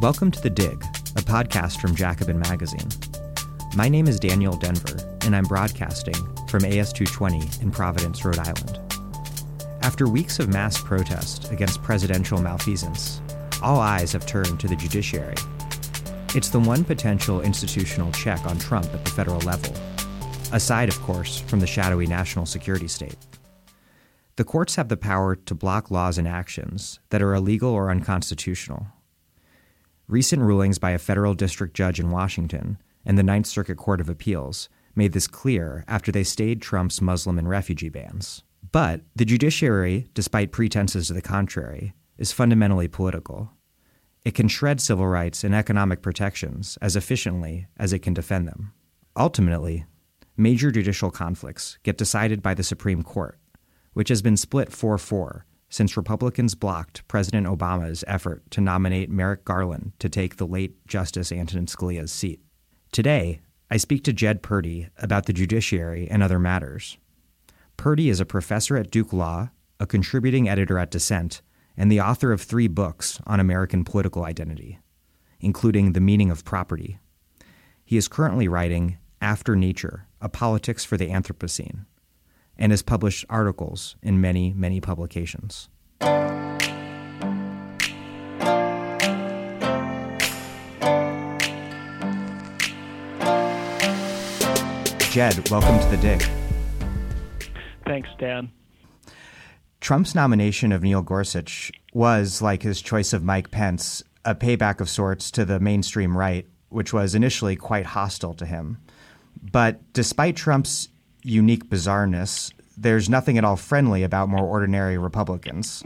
Welcome to The Dig, a podcast from Jacobin Magazine. My name is Daniel Denver, and I'm broadcasting from AS220 in Providence, Rhode Island. After weeks of mass protest against presidential malfeasance, all eyes have turned to the judiciary. It's the one potential institutional check on Trump at the federal level, aside, of course, from the shadowy national security state. The courts have the power to block laws and actions that are illegal or unconstitutional. Recent rulings by a federal district judge in Washington and the Ninth Circuit Court of Appeals made this clear after they stayed Trump's Muslim and refugee bans. But the judiciary, despite pretenses to the contrary, is fundamentally political. It can shred civil rights and economic protections as efficiently as it can defend them. Ultimately, major judicial conflicts get decided by the Supreme Court, which has been split 4-4 since Republicans blocked President Obama's effort to nominate Merrick Garland to take the late Justice Antonin Scalia's seat. Today, I speak to Jed Purdy about the judiciary and other matters. Purdy is a professor at Duke Law, a contributing editor at Dissent, and the author of 3 books on American political identity, including The Meaning of Property. He is currently writing After Nature, A Politics for the Anthropocene, and has published articles in many, many publications. Jed, welcome to The Dig. Thanks, Dan. Trump's nomination of Neil Gorsuch was, like his choice of Mike Pence, a payback of sorts to the mainstream right, which was initially quite hostile to him. But despite Trump's unique bizarreness, there's nothing at all friendly about more ordinary Republicans.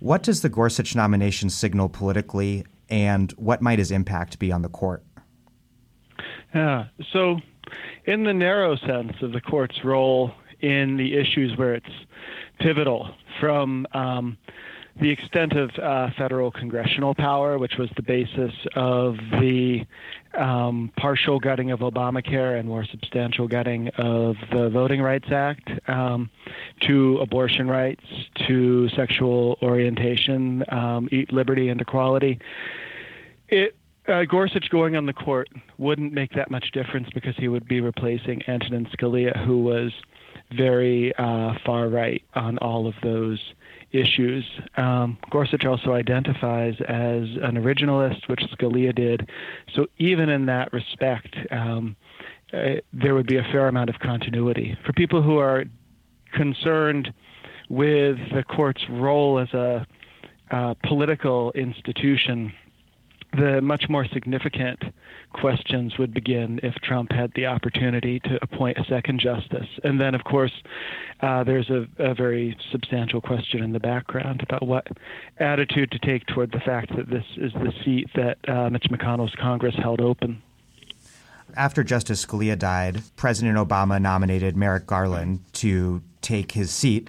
What does the Gorsuch nomination signal politically, and what might his impact be on the court? So in the narrow sense of the court's role in the issues where it's pivotal, from the extent of federal congressional power, which was the basis of the partial gutting of Obamacare and more substantial gutting of the Voting Rights Act, to abortion rights, to sexual orientation, liberty and equality. Gorsuch going on the court wouldn't make that much difference because he would be replacing Antonin Scalia, who was very far right on all of those issues. Gorsuch also identifies as an originalist, which Scalia did. So even in that respect, there would be a fair amount of continuity. For people who are concerned with the court's role as a political institution, the much more significant questions would begin if Trump had the opportunity to appoint a second justice. And then, of course, there's a very substantial question in the background about what attitude to take toward the fact that this is the seat that Mitch McConnell's Congress held open. After Justice Scalia died, President Obama nominated Merrick Garland to take his seat,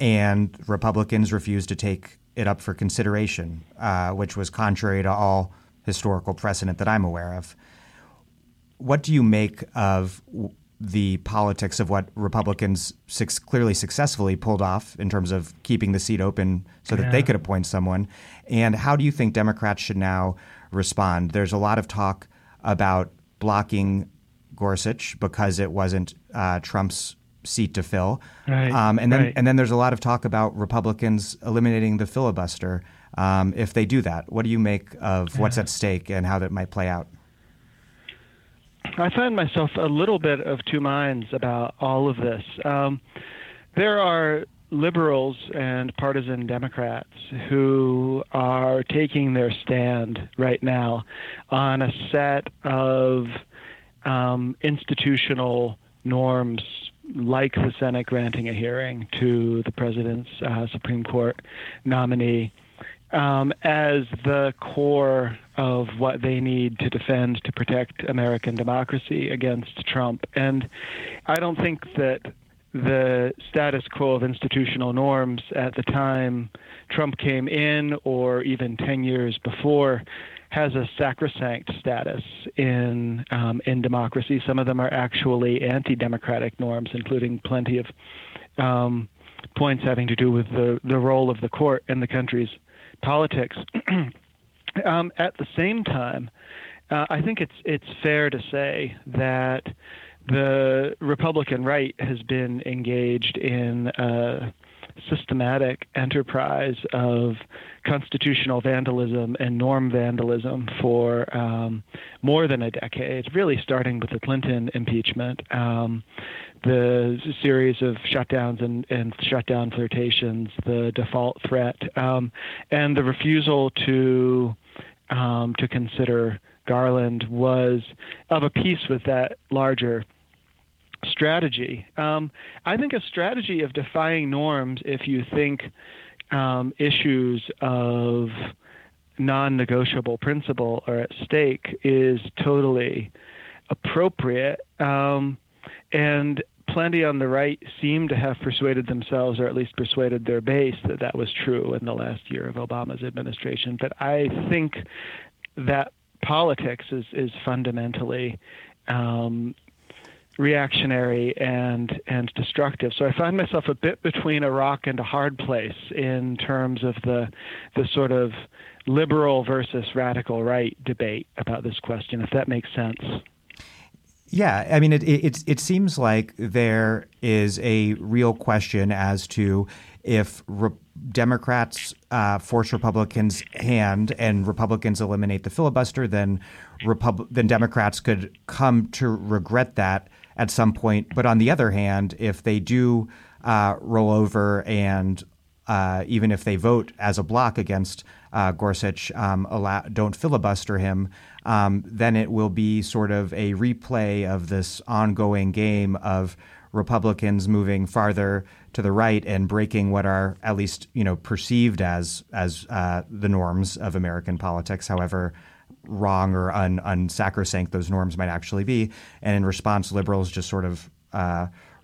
and Republicans refused to take it up for consideration, which was contrary to all historical precedent that I'm aware of. What do you make of the politics of what Republicans clearly successfully pulled off in terms of keeping the seat open so that they could appoint someone? And how do you think Democrats should now respond? There's a lot of talk about blocking Gorsuch because it wasn't Trump's seat to fill. And then there's a lot of talk about Republicans eliminating the filibuster if they do that. What do you make of what's at stake and how that might play out? I find myself a little bit of two minds about all of this. There are liberals and partisan Democrats who are taking their stand right now on a set of institutional norms, like the Senate granting a hearing to the president's Supreme Court nominee, as the core of what they need to defend to protect American democracy against Trump. And I don't think that the status quo of institutional norms at the time Trump came in, or even 10 years before, has a sacrosanct status in democracy. Some of them are actually anti-democratic norms, including plenty of points having to do with the role of the court in the country's politics. At the same time, I think it's fair to say that the Republican right has been engaged in a systematic enterprise of constitutional vandalism and norm vandalism for more than a decade, really starting with the Clinton impeachment, the series of shutdowns and shutdown flirtations, the default threat, and the refusal to consider Garland was of a piece with that larger strategy. I think a strategy of defying norms, if you think issues of non-negotiable principle are at stake, is totally appropriate. And plenty on the right seem to have persuaded themselves, or at least persuaded their base, that that was true in the last year of Obama's administration. But I think that politics is fundamentally reactionary and destructive. So I find myself a bit between a rock and a hard place in terms of the sort of liberal versus radical right debate about this question, if that makes sense. Yeah, I mean, it seems like there is a real question as to if Democrats force Republicans' hand and Republicans eliminate the filibuster, then Democrats could come to regret that at some point. But on the other hand, if they do roll over and even if they vote as a block against Gorsuch, don't filibuster him, then it will be sort of a replay of this ongoing game of Republicans moving farther to the right and breaking what are at least, perceived as the norms of American politics, however wrong or unsacrosanct those norms might actually be. And in response, liberals just sort of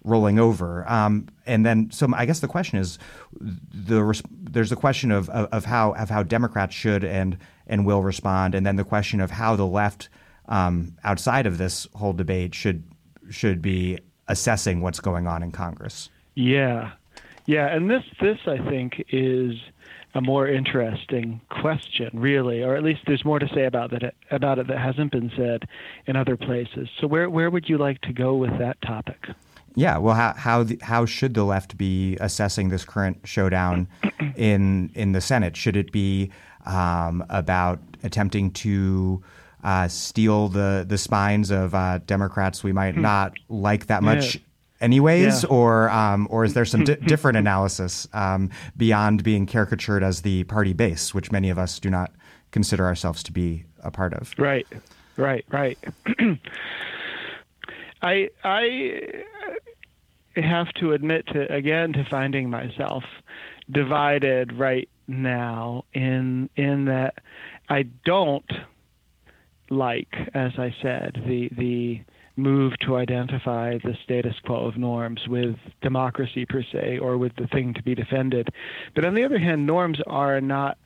rolling over. And then, so I guess the question is, there's the question of how Democrats should and will respond, and then the question of how the left outside of this whole debate should be assessing what's going on in Congress. Yeah, and this I think is a more interesting question, really, or at least there's more to say about it that hasn't been said in other places. So where would you like to go with that topic? Yeah, well, how should the left be assessing this current showdown in the Senate? Should it be about attempting to steal the spines of Democrats we might not like that much? Yeah. Anyways, yeah. Or is there some different analysis beyond being caricatured as the party base, which many of us do not consider ourselves to be a part of? Right. I have to admit to finding myself divided right now in that I don't like, as I said, the move to identify the status quo of norms with democracy per se, or with the thing to be defended. But on the other hand, norms are not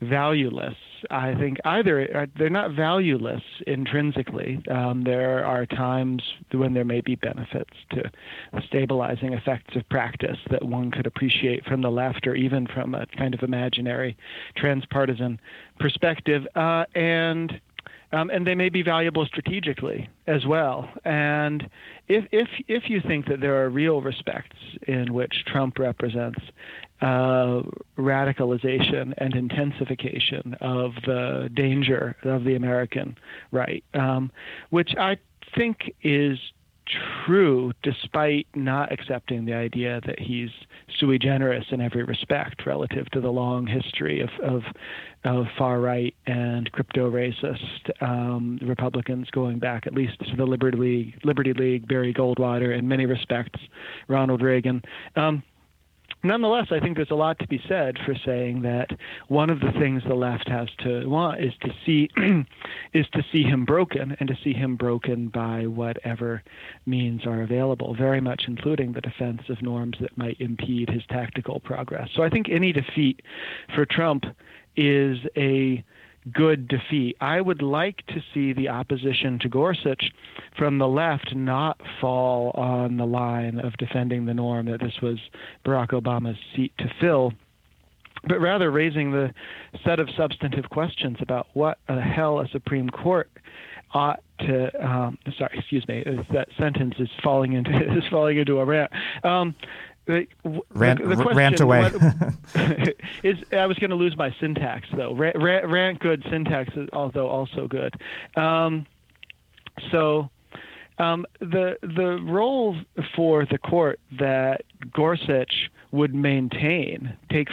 valueless. I think either they're not valueless intrinsically. There are times when there may be benefits to stabilizing effects of practice that one could appreciate from the left, or even from a kind of imaginary transpartisan perspective. And they may be valuable strategically as well. And if you think that there are real respects in which Trump represents radicalization and intensification of the danger of the American right, which I think is true, despite not accepting the idea that he's sui generis in every respect relative to the long history of far right and crypto racist Republicans, going back at least to the Liberty League, Barry Goldwater, in many respects, Ronald Reagan. Nonetheless, I think there's a lot to be said for saying that one of the things the left has to want is to see him broken, and to see him broken by whatever means are available, very much including the defense of norms that might impede his tactical progress. So I think any defeat for Trump is a good defeat. I would like to see the opposition to Gorsuch from the left not fall on the line of defending the norm that this was Barack Obama's seat to fill, but rather raising the set of substantive questions about what the hell a Supreme Court ought to. That sentence is falling into a rant. Rant away. I was going to lose my syntax though. Rant good, syntax is also good. The role for the court that Gorsuch would maintain, take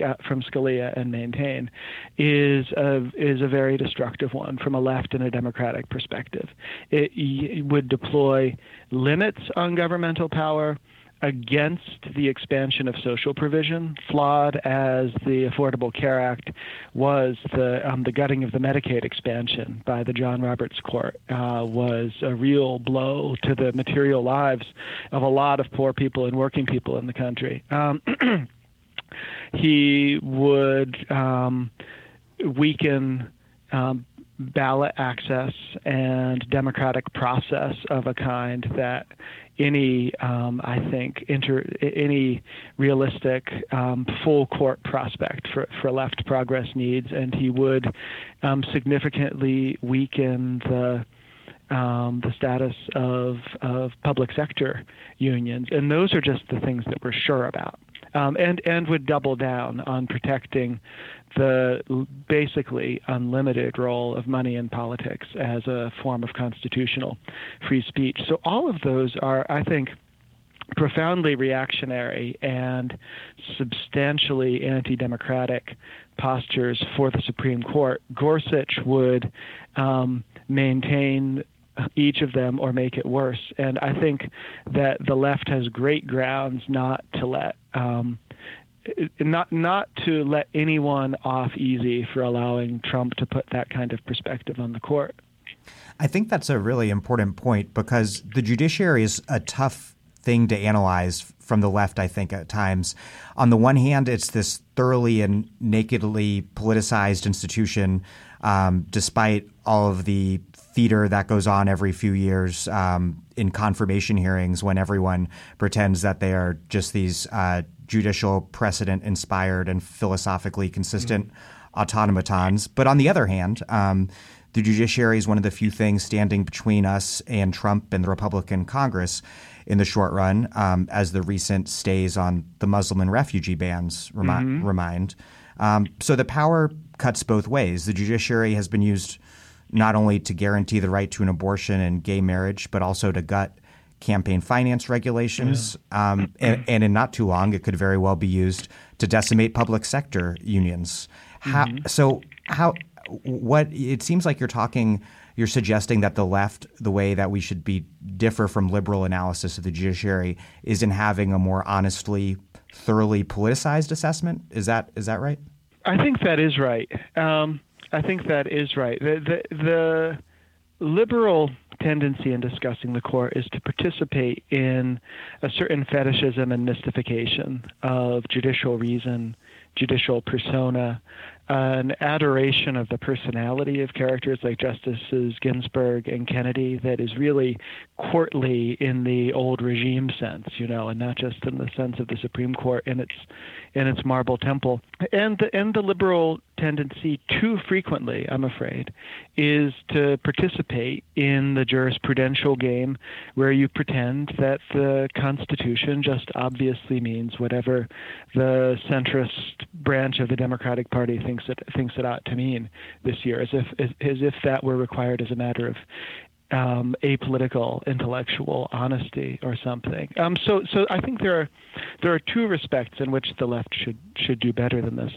out from Scalia and maintain, is a very destructive one from a left and a democratic perspective. It would deploy limits on governmental power against the expansion of social provision, flawed as the Affordable Care Act was. The gutting of the Medicaid expansion by the John Roberts court was a real blow to the material lives of a lot of poor people and working people in the country. He would weaken ballot access and democratic process of a kind that any realistic full court prospect for left progress needs, and he would significantly weaken the status of public sector unions, and those are just the things that we're sure about. And would double down on protecting the basically unlimited role of money in politics as a form of constitutional free speech. So all of those are, I think, profoundly reactionary and substantially anti-democratic postures for the Supreme Court. Gorsuch would maintain each of them or make it worse. And I think that the left has great grounds not to let anyone off easy for allowing Trump to put that kind of perspective on the court. I think that's a really important point, because the judiciary is a tough thing to analyze from the left, I think, at times. On the one hand, it's this thoroughly and nakedly politicized institution, despite all of the theater that goes on every few years in confirmation hearings, when everyone pretends that they are just these judicial precedent-inspired and philosophically consistent automatons. But on the other hand, the judiciary is one of the few things standing between us and Trump and the Republican Congress in the short run, as the recent stays on the Muslim and refugee bans remind. So the power cuts both ways. The judiciary has been used not only to guarantee the right to an abortion and gay marriage, but also to gut campaign finance regulations. Yeah. And in not too long, it could very well be used to decimate public sector unions. It seems like you're suggesting that the left, the way that we should differ from liberal analysis of the judiciary, is in having a more honestly, thoroughly politicized assessment. Is that right? I think that is right. I think that is right. The liberal tendency in discussing the court is to participate in a certain fetishism and mystification of judicial reason, judicial persona, an adoration of the personality of characters like Justices Ginsburg and Kennedy that is really courtly in the old regime sense, and not just in the sense of the Supreme Court in its marble temple. And the liberal tendency too frequently, I'm afraid, is to participate in the jurisprudential game where you pretend that the Constitution just obviously means whatever the centrist branch of the Democratic Party thinks it ought to mean this year, as if that were required as a matter of apolitical intellectual honesty or something. So I think there are two respects in which the left should do better than this.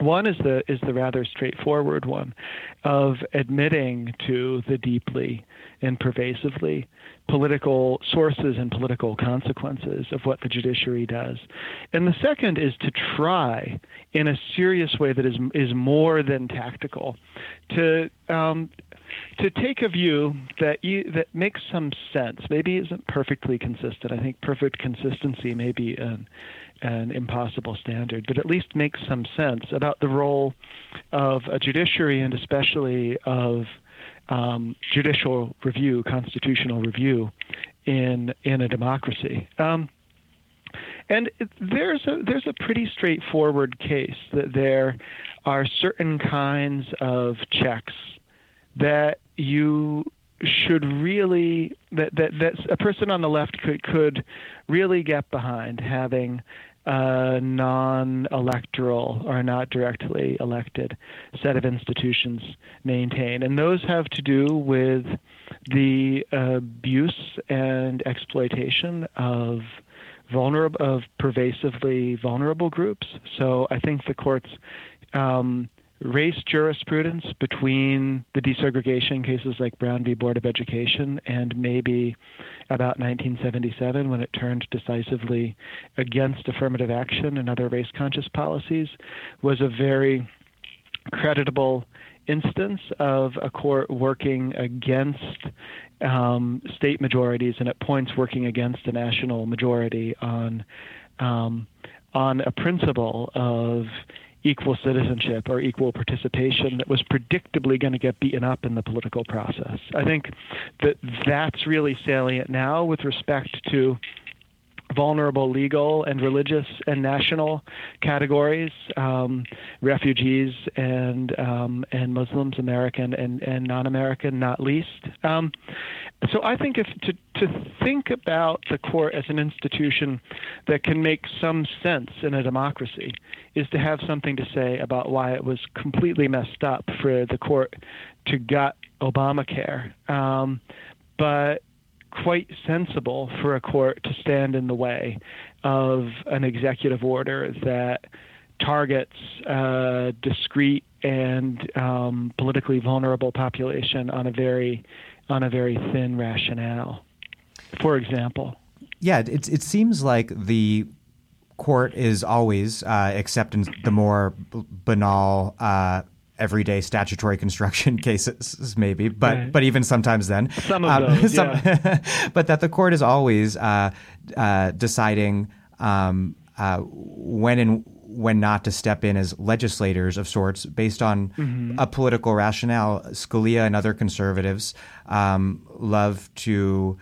One is the rather straightforward one of admitting to the deeply and pervasively political sources and political consequences of what the judiciary does. And the second is to try in a serious way that is more than tactical to take a view that makes some sense, maybe isn't perfectly consistent. I think perfect consistency may be an impossible standard, but at least makes some sense about the role of a judiciary and especially of judicial review, constitutional review in a democracy. And there's a pretty straightforward case that there are certain kinds of checks that you should really that a person on the left could really get behind having a non-electoral or not directly elected set of institutions maintained. And those have to do with the abuse and exploitation of pervasively vulnerable groups. So I think the court's race jurisprudence between the desegregation cases like Brown v. Board of Education and maybe about 1977 when it turned decisively against affirmative action and other race-conscious policies was a very creditable instance of a court working against state majorities and at points working against a national majority on a principle of equal citizenship or equal participation that was predictably going to get beaten up in the political process. I think that that's really salient now with respect to vulnerable legal and religious and national categories, refugees and Muslims, American and non-American, not least. So I think to think about the court as an institution that can make some sense in a democracy is to have something to say about why it was completely messed up for the court to gut Obamacare. But quite sensible for a court to stand in the way of an executive order that targets a discrete and politically vulnerable population on a very thin rationale. For example, yeah, it seems like the court is always, except in the more banal, everyday statutory construction cases, maybe, but right. But even sometimes then, some of those, yeah. But that the court is always deciding when and when not to step in as legislators of sorts, based on a political rationale. Scalia and other conservatives love to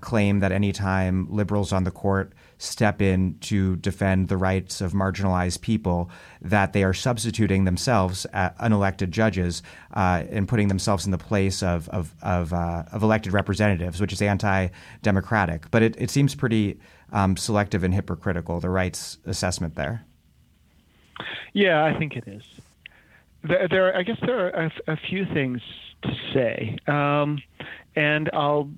claim that any time liberals on the court step in to defend the rights of marginalized people, that they are substituting themselves, unelected judges, and putting themselves in the place of elected representatives, which is anti-democratic. But it seems pretty selective and hypocritical, the rights assessment there. Yeah, I think it is. There are a few things to say, and I'll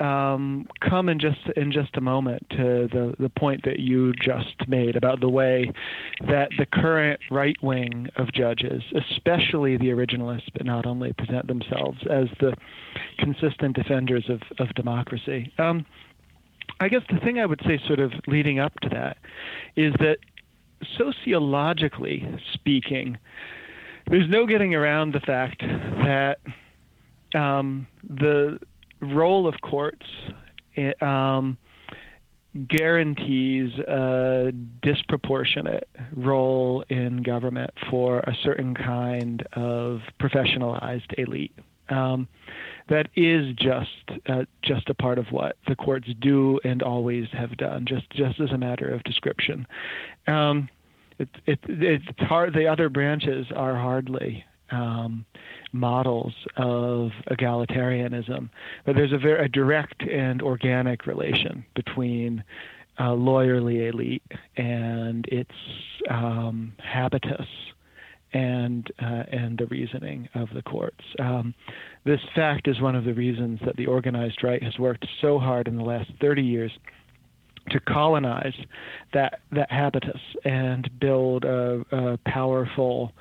come in just a moment to the point that you just made about the way that the current right wing of judges, especially the originalists, but not only, present themselves as the consistent defenders of democracy. I guess the thing I would say sort of leading up to that is that sociologically speaking, there's no getting around the fact that the role of courts guarantees a disproportionate role in government for a certain kind of professionalized elite. That is just a part of what the courts do and always have done, just as a matter of description. It's hard. The other branches are hardly models of egalitarianism, but there's a direct and organic relation between a lawyerly elite and its habitus and the reasoning of the courts. This fact is one of the reasons that the organized right has worked so hard in the last 30 years to colonize that habitus and build a powerful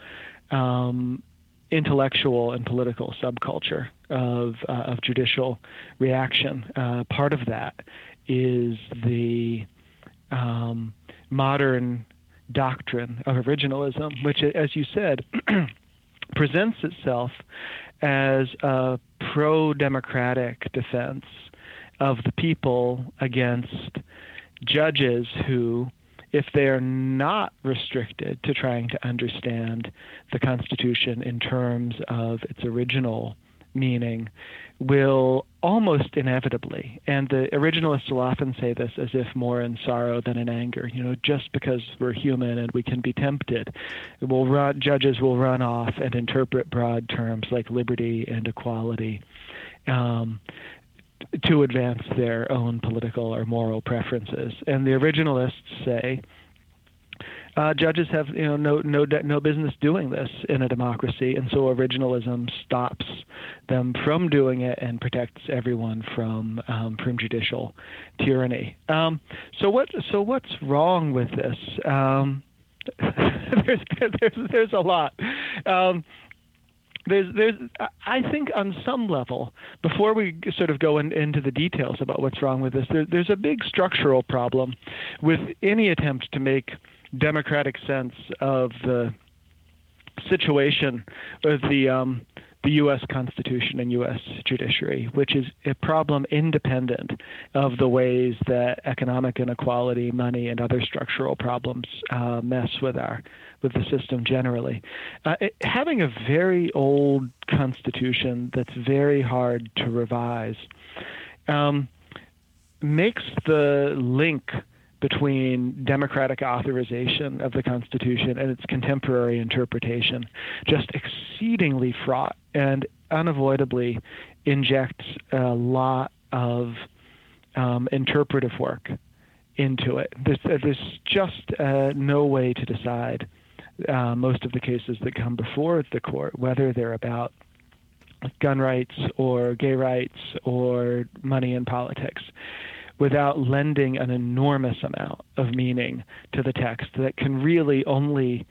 intellectual and political subculture of judicial reaction. Part of that is the modern doctrine of originalism, which, as you said, presents itself as a pro-democratic defense of the people against judges who, if they are not restricted to trying to understand the Constitution in terms of its original meaning will almost inevitably, and the originalists will often say this as if more in sorrow than in anger, you know, just because we're human and we can be tempted, judges will run off and interpret broad terms like liberty and equality to advance their own political or moral preferences. And the originalists say, judges have no business doing this in a democracy, and so originalism stops them from doing it and protects everyone from judicial tyranny. So what's wrong with this? There's a lot. I think on some level, before we sort of go into the details about what's wrong with this, there's a big structural problem with any attempt to make democratic sense of the situation of the U.S. Constitution and U.S. judiciary, which is a problem independent of the ways that economic inequality, money, and other structural problems mess with the system generally. Having a very old constitution that's very hard to revise makes the link between democratic authorization of the Constitution and its contemporary interpretation just exceedingly fraught, and unavoidably injects a lot of interpretive work into it. There's just no way to decide most of the cases that come before the court, whether they're about gun rights or gay rights or money in politics, without lending an enormous amount of meaning to the text that can really only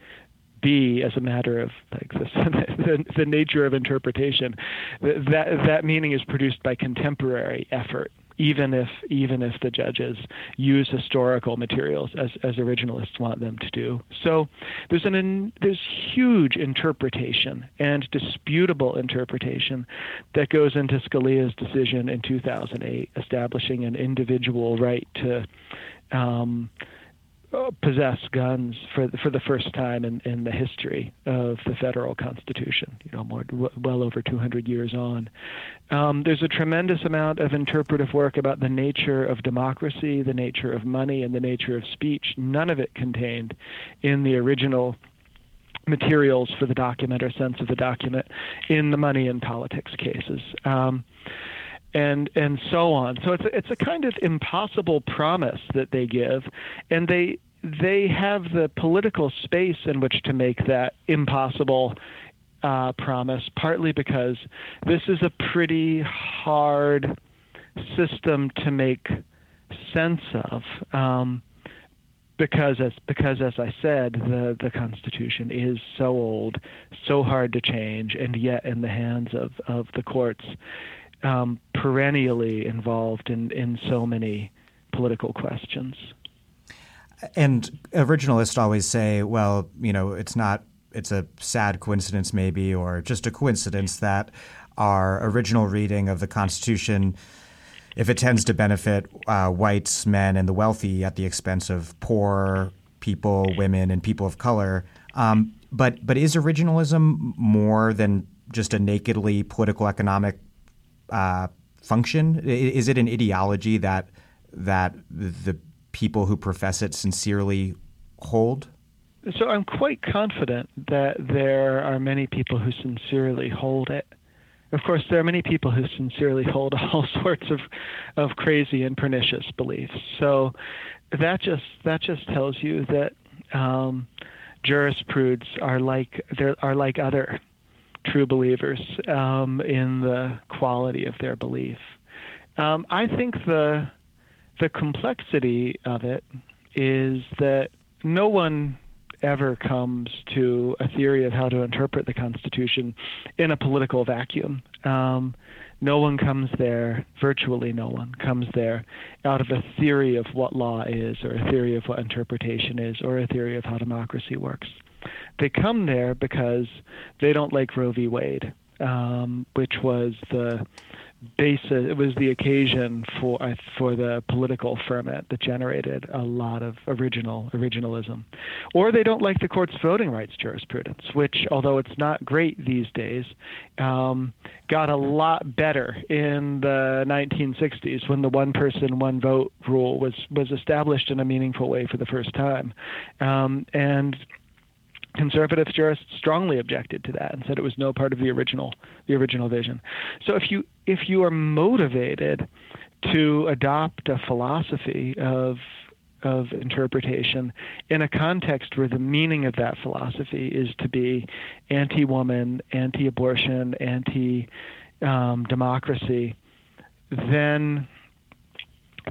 be, as a matter of like the nature of interpretation, that meaning is produced by contemporary effort, even if the judges use historical materials as originalists want them to do. So there's huge interpretation and disputable interpretation that goes into Scalia's decision in 2008 establishing an individual right to possess guns for the first time in the history of the federal Constitution, well over 200 years on. There's a tremendous amount of interpretive work about the nature of democracy, the nature of money, and the nature of speech. None of it contained in the original materials for the document or sense of the document in the money and politics cases. And so on. So it's a kind of impossible promise that they give, and they have the political space in which to make that impossible promise, partly because this is a pretty hard system to make sense of, because as I said, the Constitution is so old, so hard to change, and yet in the hands of the courts, perennially involved in so many political questions. And originalists always say, well, it's a sad coincidence maybe, or just a coincidence that our original reading of the Constitution, if it tends to benefit whites, men, and the wealthy at the expense of poor people, women, and people of color. But is originalism more than just a nakedly political economic function? Is it an ideology that the people who profess it sincerely hold? So I'm quite confident that there are many people who sincerely hold it. Of course, there are many people who sincerely hold all sorts of crazy and pernicious beliefs. So that just tells you that jurisprudes are like other true believers in the quality of their belief. I think the complexity of it is that no one ever comes to a theory of how to interpret the Constitution in a political vacuum. No one comes there, virtually no one comes there, out of a theory of what law is, or a theory of what interpretation is, or a theory of how democracy works. They come there because they don't like Roe v. Wade, which was the basis, it was the occasion for the political ferment that generated a lot of originalism. Or they don't like the court's voting rights jurisprudence, which, although it's not great these days, got a lot better in the 1960s when the one person, one vote rule was established in a meaningful way for the first time. And conservative jurists strongly objected to that and said it was no part of the original vision. So if you are motivated to adopt a philosophy of interpretation in a context where the meaning of that philosophy is to be anti-woman, anti-abortion, anti-democracy, then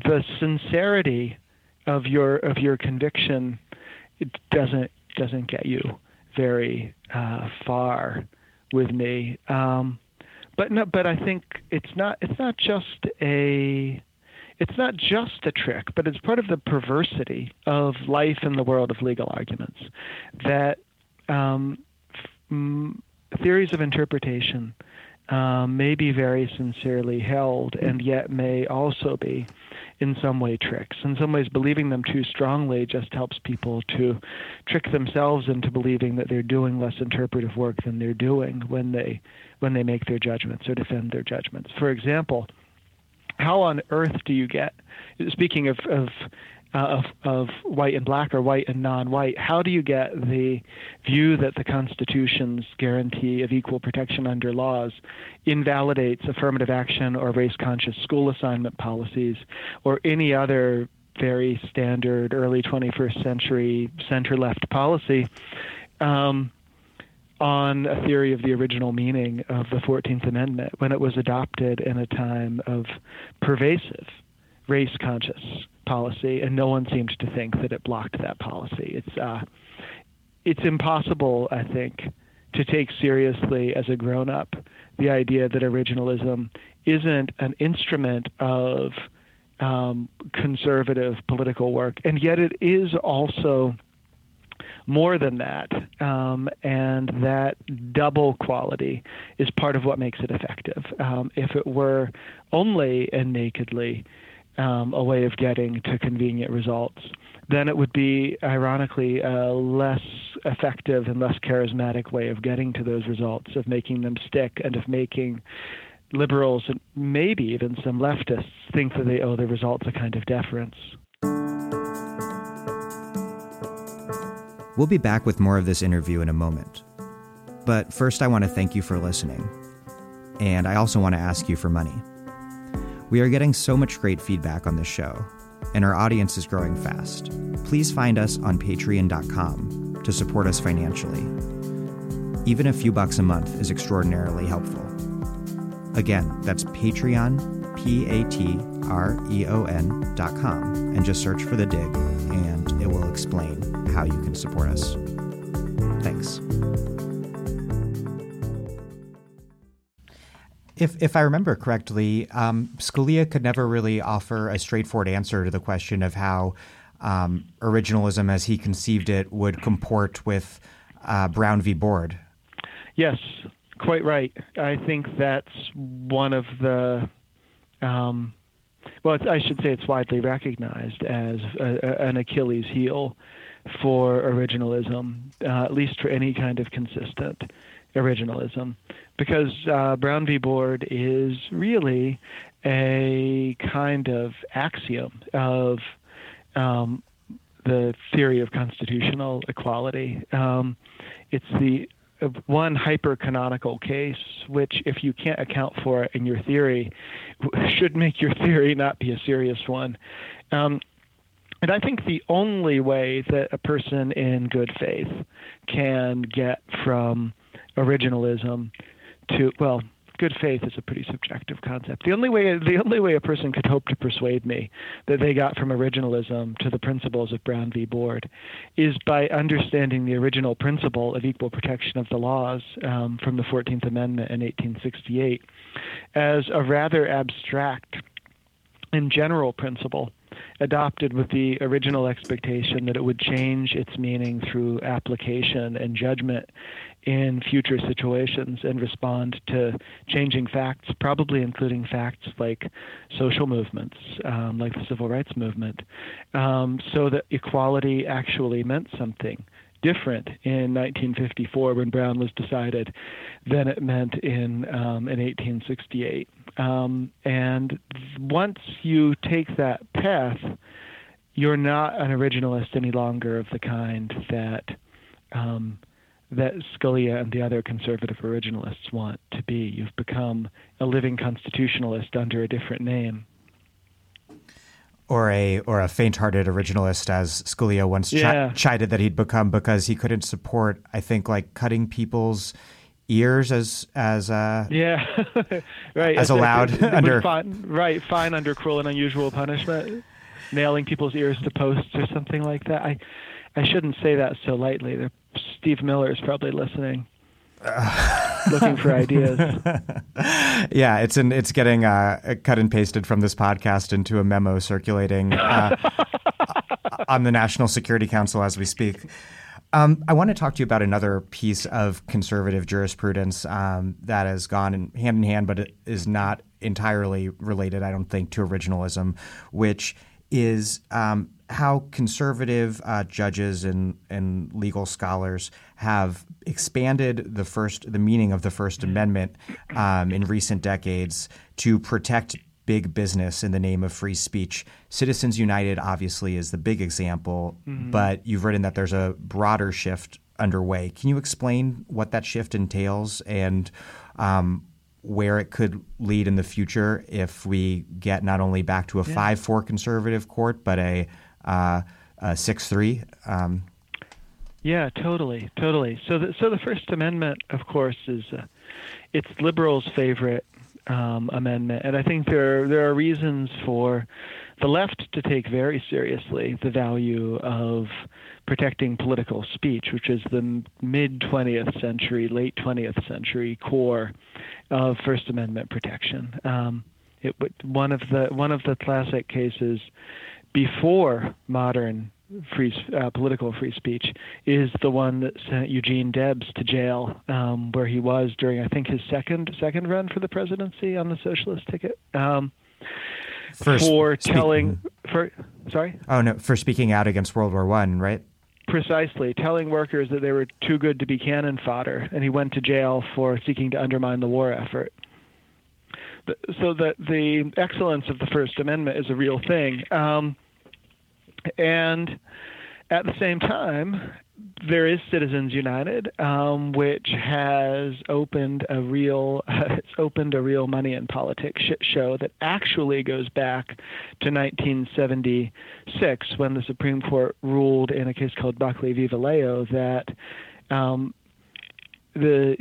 the sincerity of your conviction, it doesn't get you very far with me. But I think it's not just a trick, but it's part of the perversity of life in the world of legal arguments that theories of interpretation may be very sincerely held and yet may also be in some way tricks. In some ways, believing them too strongly just helps people to trick themselves into believing that they're doing less interpretive work than they're doing when they make their judgments or defend their judgments. For example, how on earth do you get, speaking of white and black or white and non-white, how do you get the view that the Constitution's guarantee of equal protection under laws invalidates affirmative action or race-conscious school assignment policies or any other very standard early 21st century center-left policy on a theory of the original meaning of the 14th Amendment when it was adopted in a time of pervasive race-conscious policy, and no one seemed to think that it blocked that policy. It's impossible, I think, to take seriously as a grown-up the idea that originalism isn't an instrument of conservative political work, and yet it is also more than that, and that double quality is part of what makes it effective. If it were only and nakedly a way of getting to convenient results, then it would be, ironically, a less effective and less charismatic way of getting to those results, of making them stick and of making liberals and maybe even some leftists think that they owe the results a kind of deference. We'll be back with more of this interview in a moment. But first, I want to thank you for listening. And I also want to ask you for money. We are getting so much great feedback on this show, and our audience is growing fast. Please find us on patreon.com to support us financially. Even a few bucks a month is extraordinarily helpful. Again, that's Patreon, Patreon.com, and just search for The Dig, and it will explain how you can support us. Thanks. If I remember correctly, Scalia could never really offer a straightforward answer to the question of how originalism, as he conceived it, would comport with Brown v. Board. Yes, quite right. I think that's one of the I should say it's widely recognized as an Achilles heel for originalism, at least for any kind of consistent originalism, because Brown v. Board is really a kind of axiom of the theory of constitutional equality. It's the one hyper-canonical case, which if you can't account for it in your theory, should make your theory not be a serious one. And I think the only way that a person in good faith can get from originalism to, well, good faith is a pretty subjective concept. The only way a person could hope to persuade me that they got from originalism to the principles of Brown v. Board is by understanding the original principle of equal protection of the laws from the 14th Amendment in 1868 as a rather abstract and general principle adopted with the original expectation that it would change its meaning through application and judgment in future situations and respond to changing facts, probably including facts like social movements, like the civil rights movement, so that equality actually meant something different in 1954 when Brown was decided than it meant in 1868. And once you take that path, you're not an originalist any longer of the kind that that Scalia and the other conservative originalists want to be. You've become a living constitutionalist under a different name. Or a faint-hearted originalist, as Scalia once chided that he'd become, because he couldn't support, I think, like cutting people's ears as allowed under fine under cruel and unusual punishment, nailing people's ears to posts or something like that. I shouldn't say that so lightly. Steve Miller is probably listening. Looking for ideas. Yeah, it's getting cut and pasted from this podcast into a memo circulating on the National Security Council as we speak. I want to talk to you about another piece of conservative jurisprudence that has gone hand in hand, but it is not entirely related, I don't think, to originalism, which is how conservative judges and legal scholars have expanded the meaning of the First Amendment in recent decades to protect big business in the name of free speech. Citizens United obviously is the big example, but you've written that there's a broader shift underway. Can you explain what that shift entails and where it could lead in the future if we get not only back to a 5-4 conservative court, but a 6-3? Yeah, totally. So the First Amendment, of course, is it's liberals' favorite amendment, and I think there are reasons for the left to take very seriously the value of protecting political speech, which is the mid-20th century, late 20th century core of First Amendment protection. One of the classic cases before modern political free speech is the one that sent Eugene Debs to jail, where he was during, I think, his second run for the presidency on the socialist ticket. For speaking out against World War I, right? Precisely, telling workers that they were too good to be cannon fodder, and he went to jail for seeking to undermine the war effort. So that the excellence of the First Amendment is a real thing. And at the same time, there is Citizens United, which has opened a real money in politics show that actually goes back to 1976, when the Supreme Court ruled in a case called Buckley v. Valeo that the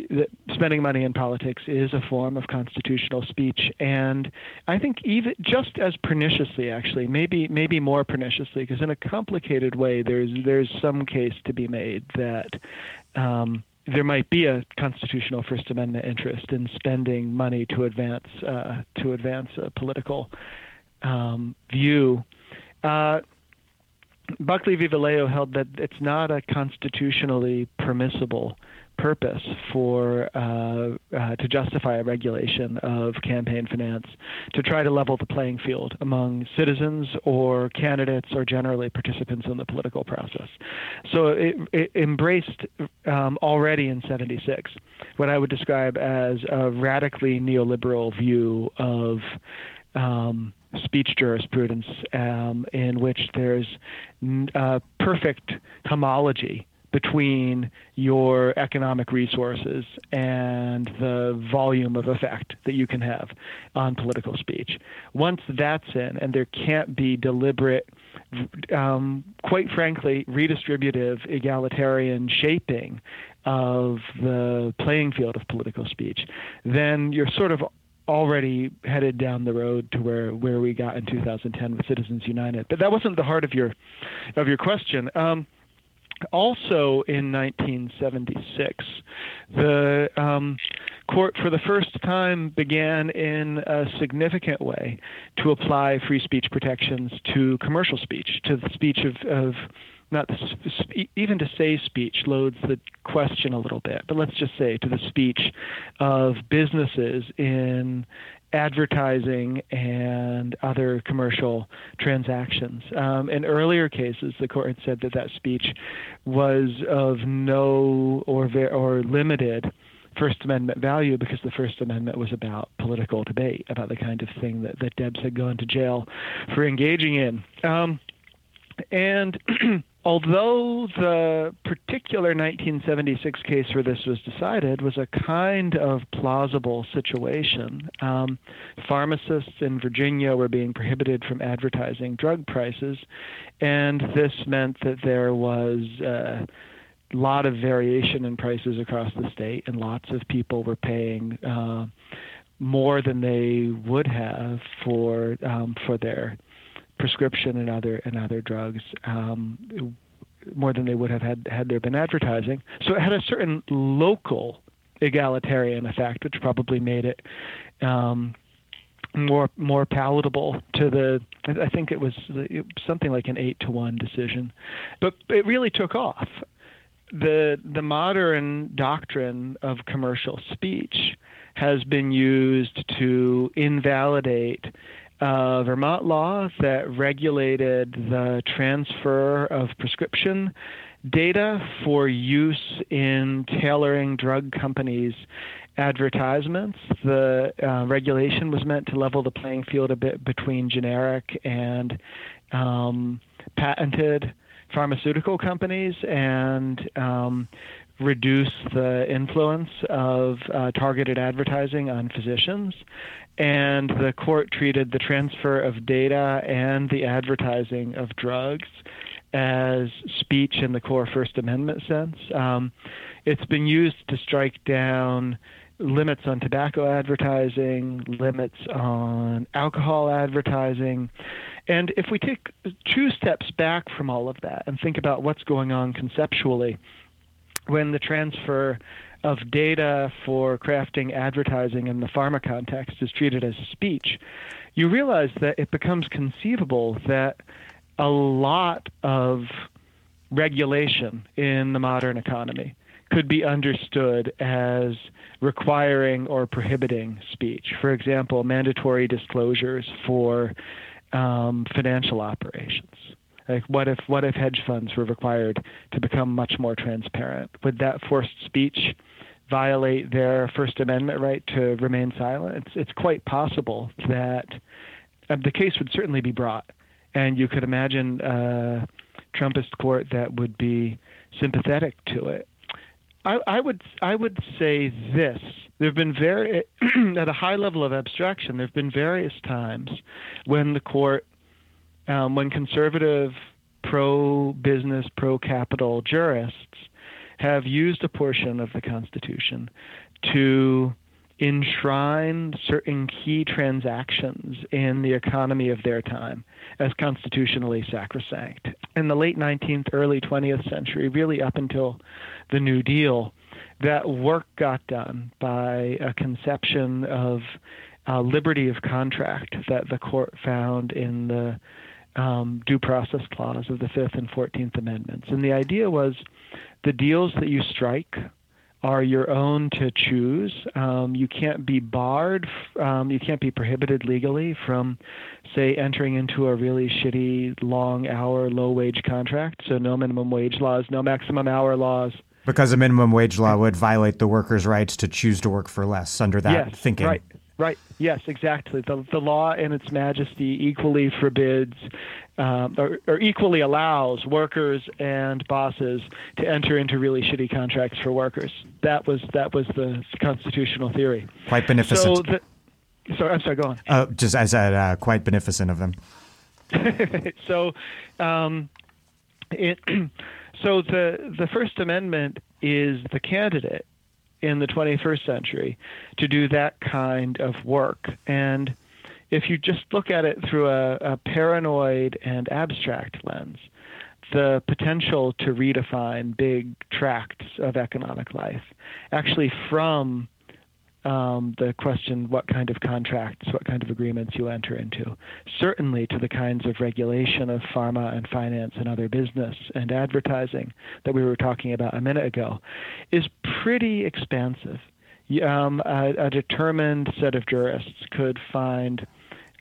spending money in politics is a form of constitutional speech, and I think even just as perniciously, actually, maybe more perniciously, because in a complicated way, there's some case to be made that there might be a constitutional First Amendment interest in spending money to advance a political view. Buckley v. Valeo held that it's not a constitutionally permissible purpose for to justify a regulation of campaign finance to try to level the playing field among citizens or candidates or generally participants in the political process. So it embraced already in 76 what I would describe as a radically neoliberal view of speech jurisprudence, in which there's perfect homology between your economic resources and the volume of effect that you can have on political speech. Once that's in, and there can't be deliberate, quite frankly, redistributive, egalitarian shaping of the playing field of political speech, then you're sort of already headed down the road to where we got in 2010 with Citizens United. But that wasn't the heart of your question. Also in 1976, the court for the first time began in a significant way to apply free speech protections to commercial speech, to the speech of not even to say speech loads the question a little bit, but let's just say to the speech of businesses in advertising and other commercial transactions. In earlier cases, the court said that that speech was of no or limited First Amendment value because the First Amendment was about political debate, about the kind of thing that Debs had gone to jail for engaging in. And although the particular 1976 case where this was decided was a kind of plausible situation, pharmacists in Virginia were being prohibited from advertising drug prices, and this meant that there was a lot of variation in prices across the state, and lots of people were paying more than they would have for their prescription and other drugs, more than they would have had there been advertising. So it had a certain local egalitarian effect, which probably made it more palatable to the. I think it was something like an 8-1 decision, but it really took off. The modern doctrine of commercial speech has been used to invalidate Vermont law that regulated the transfer of prescription data for use in tailoring drug companies' advertisements. The regulation was meant to level the playing field a bit between generic and patented pharmaceutical companies and reduce the influence of targeted advertising on physicians. And the court treated the transfer of data and the advertising of drugs as speech in the core First Amendment sense. It's been used to strike down limits on tobacco advertising, limits on alcohol advertising. And if we take two steps back from all of that and think about what's going on conceptually, when the transfer of data for crafting advertising in the pharma context is treated as speech, you realize that it becomes conceivable that a lot of regulation in the modern economy could be understood as requiring or prohibiting speech. For example, mandatory disclosures for financial operations. Like, what if hedge funds were required to become much more transparent? Would that forced speech violate their First Amendment right to remain silent? It's quite possible that the case would certainly be brought, and you could imagine a Trumpist court that would be sympathetic to it. I would say this. There have been at a high level of abstraction, there have been various times when the court, when conservative, pro-business, pro-capital jurists have used a portion of the Constitution to enshrine certain key transactions in the economy of their time as constitutionally sacrosanct. In the late 19th, early 20th century, really up until the New Deal, that work got done by a conception of liberty of contract that the court found in the due process clause of the Fifth and 14th Amendments. And the idea was the deals that you strike are your own to choose. You can't be barred. You can't be prohibited legally from, say, entering into a really shitty, long-hour, low-wage contract. So no minimum wage laws, no maximum hour laws. Because a minimum wage law would violate the workers' rights to choose to work for less under that thinking. Right. Yes, exactly. The law in its majesty equally forbids or equally allows workers and bosses to enter into really shitty contracts for workers. That was the constitutional theory. Quite beneficent. Sorry, go on. Just I said, quite beneficent of them. So the First Amendment is the candidate in the 21st century to do that kind of work. And if you just look at it through a paranoid and abstract lens, the potential to redefine big tracts of economic life actually from the question what kind of contracts, what kind of agreements you enter into, certainly to the kinds of regulation of pharma and finance and other business and advertising that we were talking about a minute ago, is pretty expansive. A determined set of jurists could find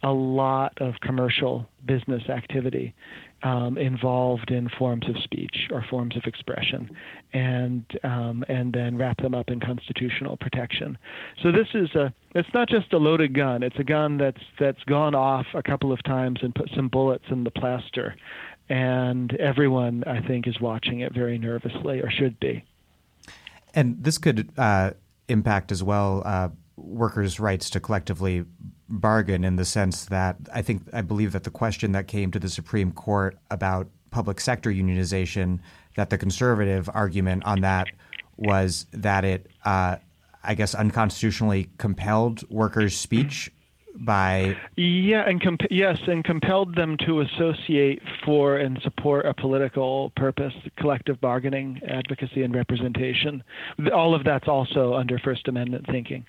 a lot of commercial business activity involved in forms of speech or forms of expression, and then wrap them up in constitutional protection. So this is it's not just a loaded gun. It's a gun that's gone off a couple of times and put some bullets in the plaster, and everyone, I think, is watching it very nervously, or should be. And this could impact as well workers' rights to collectively bargain, in the sense that I believe that the question that came to the Supreme Court about public sector unionization, that the conservative argument on that was that it, unconstitutionally compelled workers' speech by and compelled them to associate for and support a political purpose, collective bargaining, advocacy, and representation. All of that's also under First Amendment thinking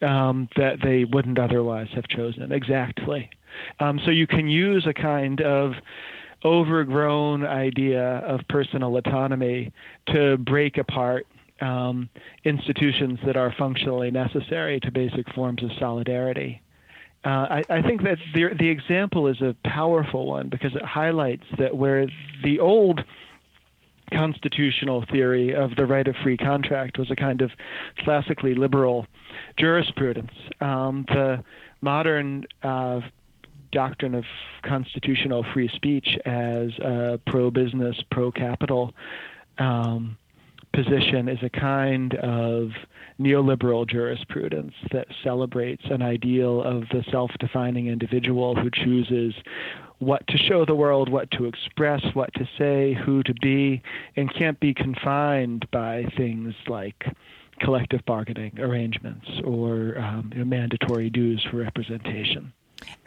that they wouldn't otherwise have chosen. Exactly. So you can use a kind of overgrown idea of personal autonomy to break apart institutions that are functionally necessary to basic forms of solidarity. I think that the example is a powerful one, because it highlights that where the old constitutional theory of the right of free contract was a kind of classically liberal jurisprudence, the modern doctrine of constitutional free speech as a pro-business, pro-capital position is a kind of neoliberal jurisprudence that celebrates an ideal of the self-defining individual who chooses what to show the world, what to express, what to say, who to be, and can't be confined by things like collective bargaining arrangements or mandatory dues for representation.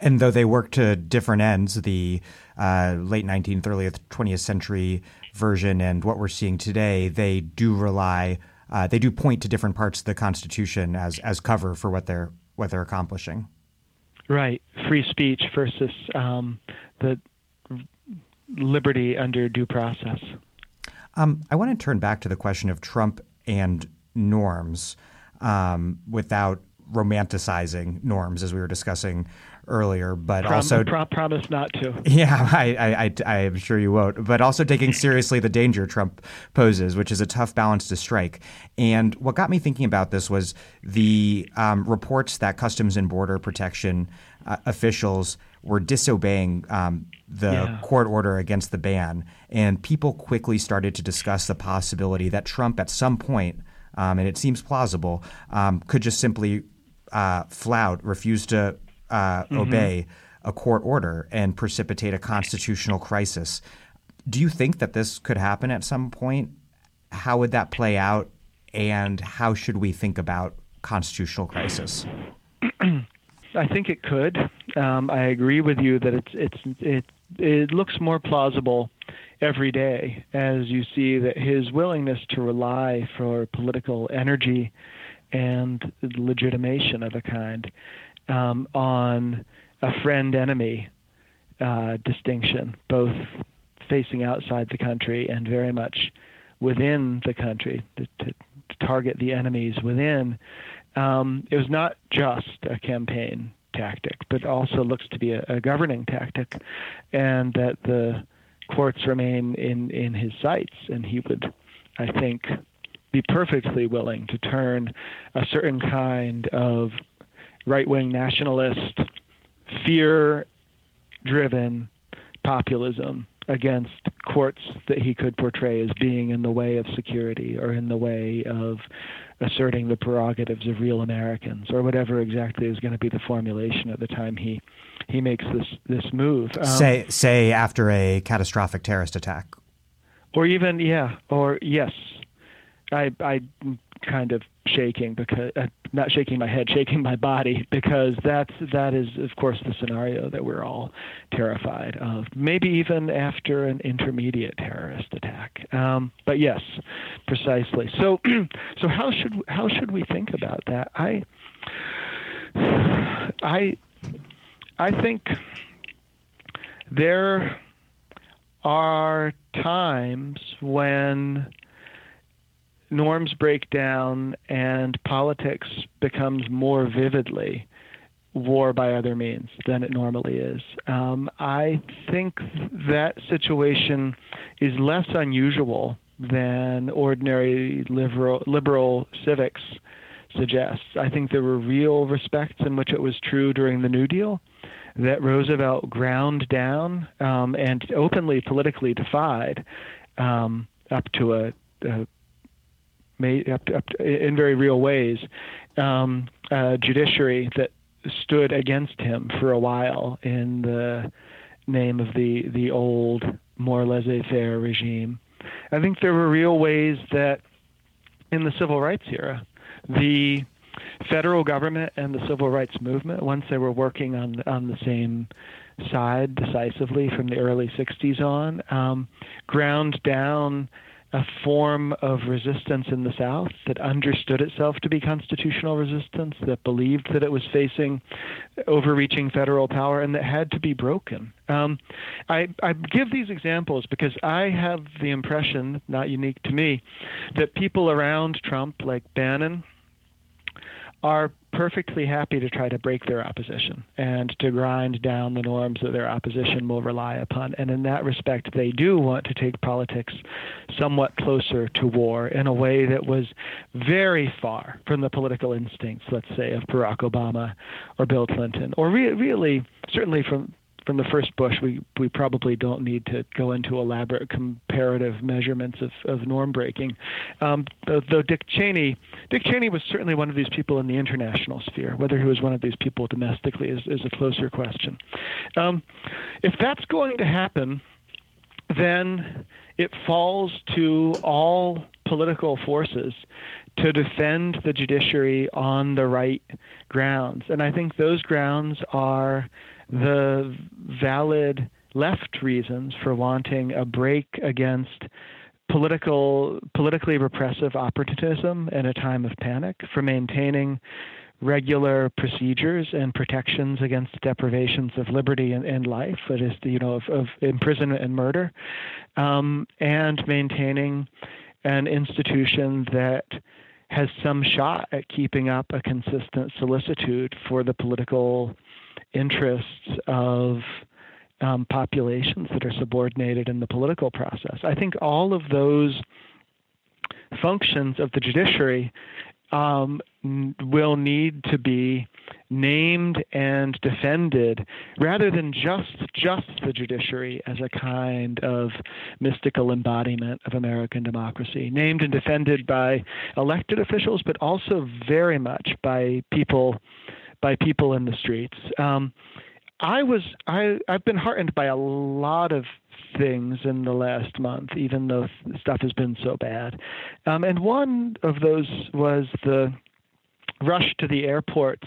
And though they work to different ends, the late 19th, early 20th century version and what we're seeing today, they do rely, they do point to different parts of the Constitution as cover for what they're accomplishing. Right, free speech versus the liberty under due process. I want to turn back to the question of Trump and norms, without romanticizing norms, as we were discussing earlier, but also promise not to. Yeah, I am sure you won't. But also taking seriously the danger Trump poses, which is a tough balance to strike. And what got me thinking about this was the reports that Customs and Border Protection officials were disobeying the court order against the ban, and people quickly started to discuss the possibility that Trump, at some point, and it seems plausible, could just simply flout, refuse to obey a court order and precipitate a constitutional crisis. Do you think that this could happen at some point? How would that play out? And how should we think about constitutional crisis? I think it could. I agree with you that it looks more plausible every day as you see that his willingness to rely for political energy and legitimation of a kind on a friend-enemy distinction, both facing outside the country and very much within the country, to target the enemies within. It was not just a campaign tactic, but also looks to be a governing tactic, and that the courts remain in his sights, and he would, I think, be perfectly willing to turn a certain kind of right-wing nationalist, fear-driven populism against courts that he could portray as being in the way of security or in the way of asserting the prerogatives of real Americans, or whatever exactly is going to be the formulation at the time he makes this move. Say after a catastrophic terrorist attack. Or even, yes. I kind of shaking because not shaking my head, shaking my body, because that is, of course, the scenario that we're all terrified of, maybe even after an intermediate terrorist attack. But yes, precisely. So how should we think about that? I think there are times when norms break down and politics becomes more vividly war by other means than it normally is. I think that situation is less unusual than ordinary liberal civics suggests. I think there were real respects in which it was true during the New Deal that Roosevelt ground down and openly politically defied in very real ways, a judiciary that stood against him for a while in the name of the old, more laissez-faire regime. I think there were real ways that in the civil rights era, the federal government and the civil rights movement, once they were working on the same side decisively from the early 60s on, ground down a form of resistance in the South that understood itself to be constitutional resistance, that believed that it was facing overreaching federal power, and that had to be broken. I give these examples because I have the impression, not unique to me, that people around Trump, like Bannon, are perfectly happy to try to break their opposition and to grind down the norms that their opposition will rely upon. And in that respect, they do want to take politics somewhat closer to war in a way that was very far from the political instincts, let's say, of Barack Obama or Bill Clinton, or really, certainly from the first Bush. We probably don't need to go into elaborate comparative measurements of norm breaking. Though Dick Cheney was certainly one of these people in the international sphere. Whether he was one of these people domestically is a closer question. If that's going to happen, then it falls to all political forces to defend the judiciary on the right grounds. And I think those grounds are the valid left reasons for wanting a break against politically repressive opportunism in a time of panic, for maintaining regular procedures and protections against deprivations of liberty and life, that is, of imprisonment and murder, and maintaining an institution that has some shot at keeping up a consistent solicitude for the political interests of populations that are subordinated in the political process. I think all of those functions of the judiciary will need to be named and defended, rather than just the judiciary as a kind of mystical embodiment of American democracy, named and defended by elected officials, but also very much by people in the streets. I've been heartened by a lot of things in the last month, even though stuff has been so bad. And one of those was the rush to the airports,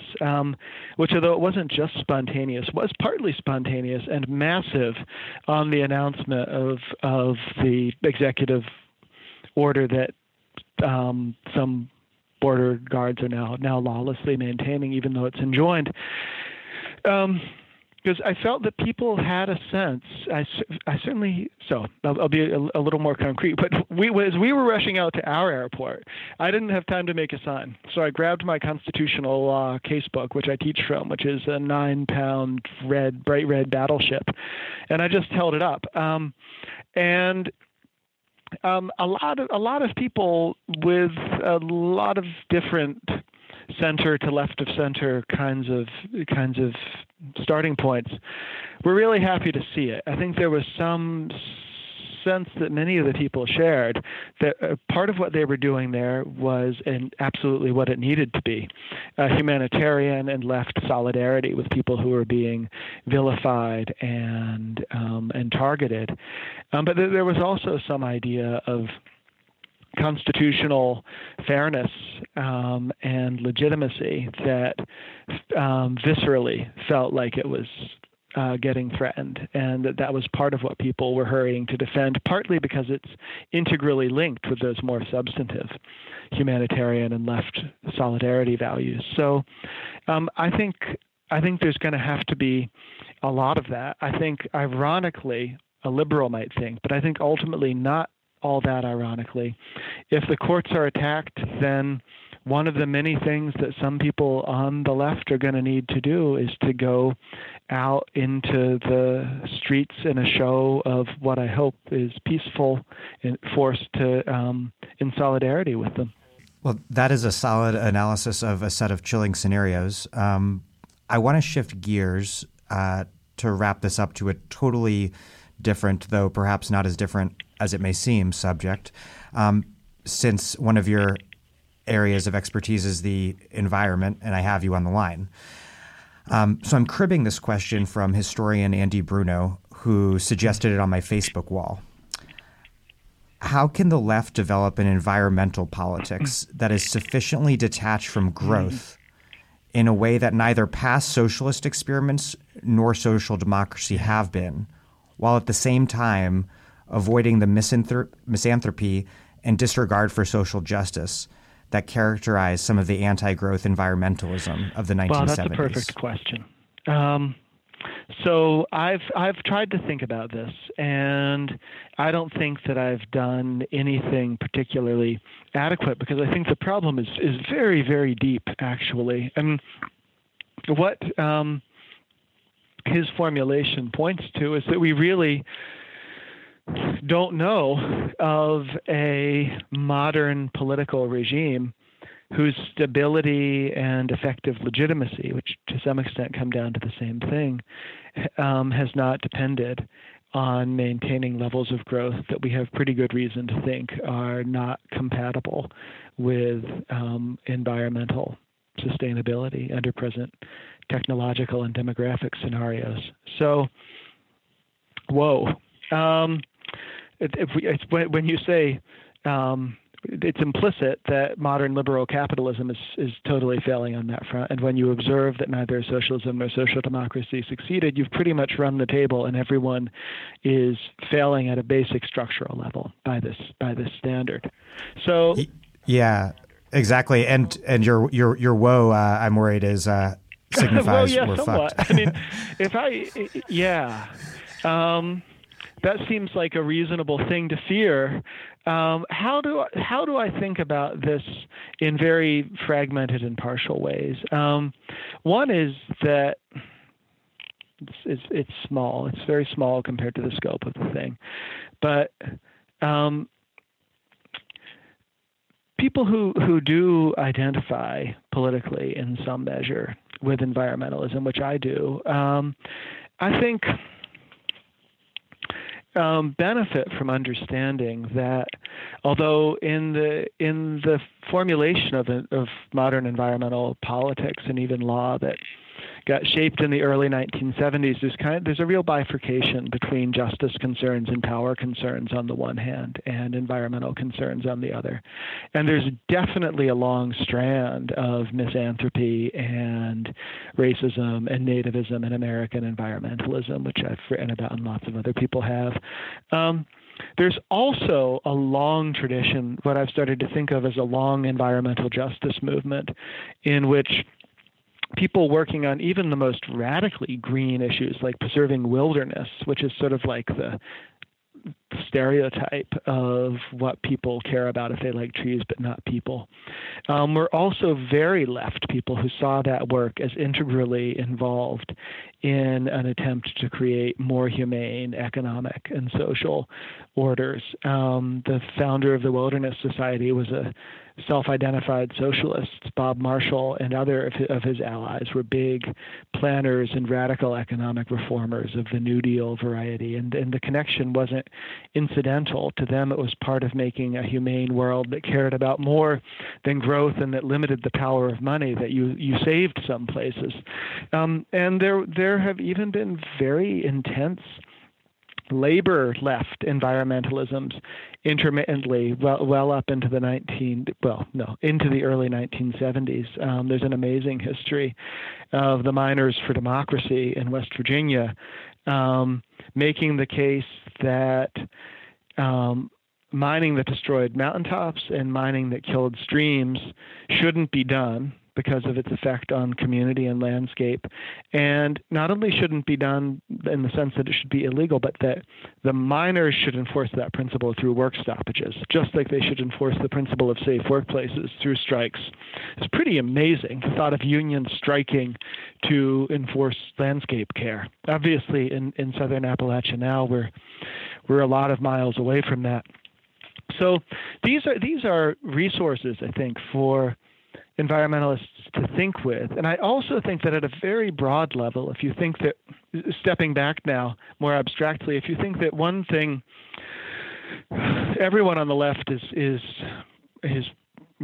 which, although it wasn't just spontaneous, was partly spontaneous and massive on the announcement of the executive order that some border guards are now lawlessly maintaining, even though it's enjoined. Because I felt that people had a sense, I'll be a little more concrete, but as we were rushing out to our airport, I didn't have time to make a sign. So I grabbed my constitutional law casebook, which I teach from, which is a 9-pound bright red battleship, and I just held it up. A lot of people with a lot of different center to left of center kinds of starting points were really happy to see it. I think there was some sense that many of the people shared that part of what they were doing there was, and absolutely what it needed to be, humanitarian and left solidarity with people who were being vilified and targeted. But there was also some idea of constitutional fairness and legitimacy that viscerally felt like it was getting threatened, and that was part of what people were hurrying to defend, partly because it's integrally linked with those more substantive humanitarian and left solidarity values. So I think there's going to have to be a lot of that. I think, ironically, a liberal might think, but I think ultimately not all that ironically. If the courts are attacked, then one of the many things that some people on the left are going to need to do is to go out into the streets in a show of what I hope is peaceful and forced to in solidarity with them. Well, that is a solid analysis of a set of chilling scenarios. I want to shift gears to wrap this up to a totally different, though perhaps not as different as it may seem, subject. Since one of your areas of expertise is the environment, and I have you on the line. So I'm cribbing this question from historian Andy Bruno, who suggested it on my Facebook wall. How can the left develop an environmental politics that is sufficiently detached from growth in a way that neither past socialist experiments nor social democracy have been, while at the same time avoiding the misanthropy and disregard for social justice that characterized some of the anti-growth environmentalism of the 1970s? Well, that's a perfect question. So I've tried to think about this, and I don't think that I've done anything particularly adequate, because I think the problem is very, very deep, actually. And what his formulation points to is that we really don't know of a modern political regime whose stability and effective legitimacy, which to some extent come down to the same thing, has not depended on maintaining levels of growth that we have pretty good reason to think are not compatible with environmental sustainability under present technological and demographic scenarios. So, whoa. When you say it's implicit that modern liberal capitalism is totally failing on that front, and when you observe that neither socialism nor social democracy succeeded, you've pretty much run the table, and everyone is failing at a basic structural level by this standard. So, yeah, exactly, and your woe, I'm worried, is signifies well, yeah, we're somewhat fucked. I mean, that seems like a reasonable thing to fear. How do I think about this in very fragmented and partial ways? One is that it's small. It's very small compared to the scope of the thing. But people who do identify politically in some measure with environmentalism, which I do, I think benefit from understanding that, although in the formulation of modern environmental politics and even law that got shaped in the early 1970s, there's a real bifurcation between justice concerns and power concerns on the one hand, and environmental concerns on the other. And there's definitely a long strand of misanthropy and racism and nativism and American environmentalism, which I've written about and lots of other people have. There's also a long tradition, what I've started to think of as a long environmental justice movement, in which people working on even the most radically green issues, like preserving wilderness, which is sort of like the stereotype of what people care about if they like trees but not people, were also very left people who saw that work as integrally involved in an attempt to create more humane economic and social orders. The founder of the Wilderness Society was a self-identified socialists. Bob Marshall and other of his allies were big planners and radical economic reformers of the New Deal variety, and the connection wasn't incidental to them. It was part of making a humane world that cared about more than growth and that limited the power of money that you saved some places. And there have even been very intense labor left environmentalisms intermittently, well up into into the early 1970s. There's an amazing history of the Miners for Democracy in West Virginia, making the case that mining that destroyed mountaintops and mining that killed streams shouldn't be done because of its effect on community and landscape. And not only shouldn't be done in the sense that it should be illegal, but that the miners should enforce that principle through work stoppages, just like they should enforce the principle of safe workplaces through strikes. It's pretty amazing, the thought of unions striking to enforce landscape care. Obviously, in Southern Appalachia now, we're a lot of miles away from that. So these are resources, I think, for environmentalists to think with. And I also think that at a very broad level, if you think that, stepping back now more abstractly, if you think that one thing everyone on the left is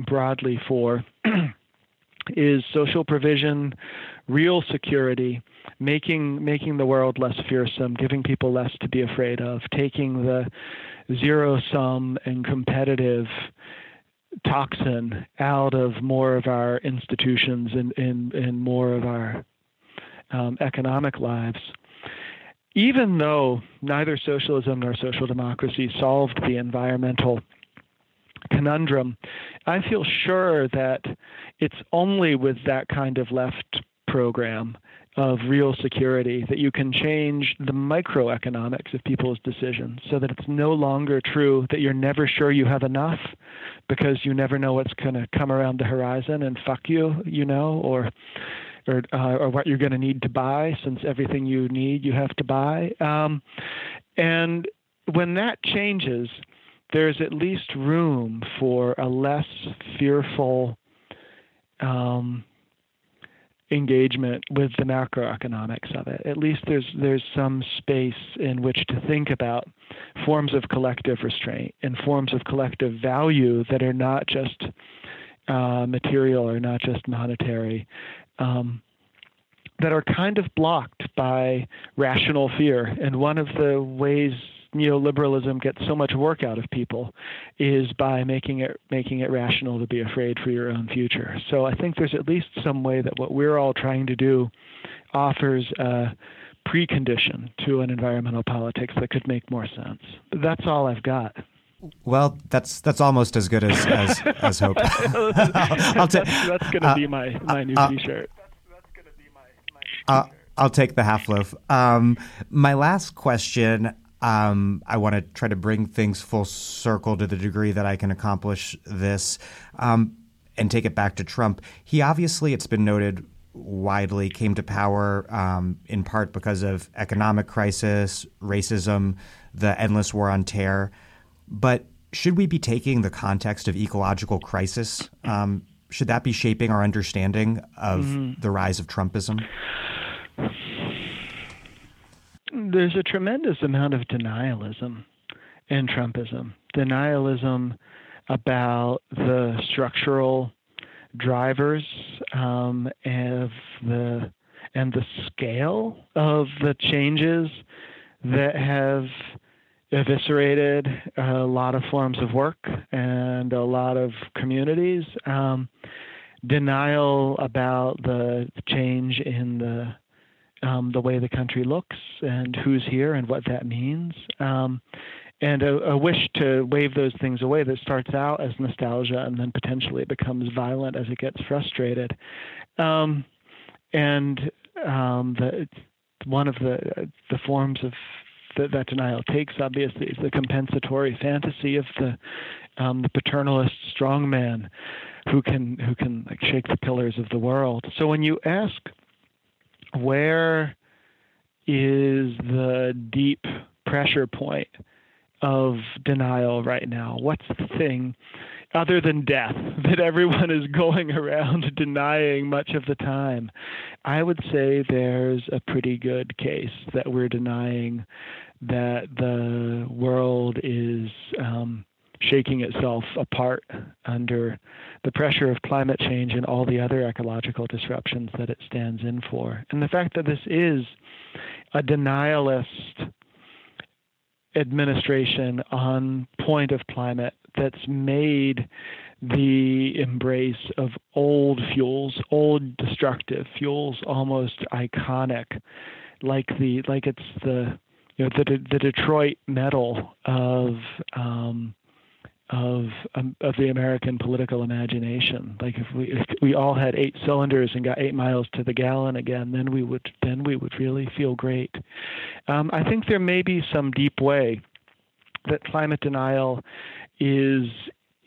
broadly for is social provision, real security, making the world less fearsome, giving people less to be afraid of, taking the zero-sum and competitive toxin out of more of our institutions and more of our economic lives. Even though neither socialism nor social democracy solved the environmental conundrum, I feel sure that it's only with that kind of left program of real security that you can change the microeconomics of people's decisions so that it's no longer true that you're never sure you have enough because you never know what's going to come around the horizon and fuck you, you know, or what you're going to need to buy, since everything you need you have to buy. And when that changes, there's at least room for a less fearful engagement with the macroeconomics of it. At least there's some space in which to think about forms of collective restraint and forms of collective value that are not just material or not just monetary, that are kind of blocked by rational fear. And one of the ways neoliberalism gets so much work out of people is by making it rational to be afraid for your own future. So I think there's at least some way that what we're all trying to do offers a precondition to an environmental politics that could make more sense. But that's all I've got. Well, that's almost as good as hope. That's going to be my new T-shirt. That's going to be my new T-shirt. I'll take the half loaf. My last question. I want to try to bring things full circle to the degree that I can accomplish this, and take it back to Trump. He obviously, it's been noted widely, came to power in part because of economic crisis, racism, the endless war on terror. But should we be taking the context of ecological crisis? Should that be shaping our understanding of the rise of Trumpism? There's a tremendous amount of denialism in Trumpism. Denialism about the structural drivers and the scale of the changes that have eviscerated a lot of forms of work and a lot of communities. Denial about the change in the way the country looks and who's here and what that means, and a wish to wave those things away that starts out as nostalgia and then potentially becomes violent as it gets frustrated. One of the forms of that denial takes, obviously, is the compensatory fantasy of the paternalist strongman who can like shake the pillars of the world. So when you ask, where is the deep pressure point of denial right now? What's the thing, other than death, that everyone is going around denying much of the time? I would say there's a pretty good case that we're denying that the world is shaking itself apart under the pressure of climate change and all the other ecological disruptions that it stands in for. And the fact that this is a denialist administration on point of climate that's made the embrace of old fuels, old destructive fuels, almost iconic, like it's the Detroit metal of the American political imagination. Like if we all had 8 cylinders and got 8 miles to the gallon again, then we would really feel great. I think there may be some deep way that climate denial is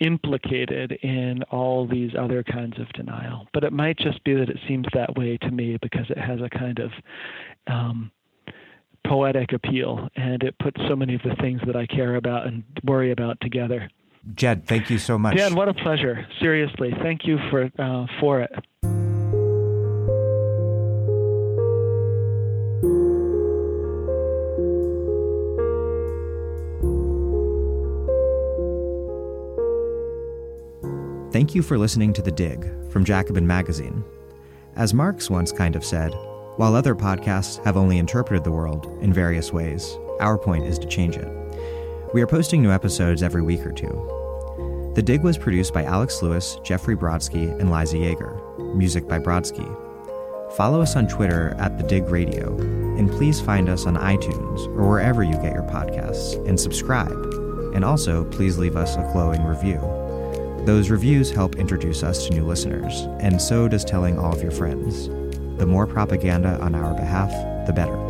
implicated in all these other kinds of denial, but it might just be that it seems that way to me because it has a kind of poetic appeal, and it puts so many of the things that I care about and worry about together. Jed, thank you so much. Jed, what a pleasure. Seriously, thank you for it. Thank you for listening to The Dig from Jacobin Magazine. As Marx once kind of said, while other podcasts have only interpreted the world in various ways, our point is to change it. We are posting new episodes every week or two. The Dig was produced by Alex Lewis, Jeffrey Brodsky, and Liza Yeager. Music by Brodsky. Follow us on Twitter at The Dig Radio, and please find us on iTunes or wherever you get your podcasts, and subscribe. And also, please leave us a glowing review. Those reviews help introduce us to new listeners, and so does telling all of your friends. The more propaganda on our behalf, the better.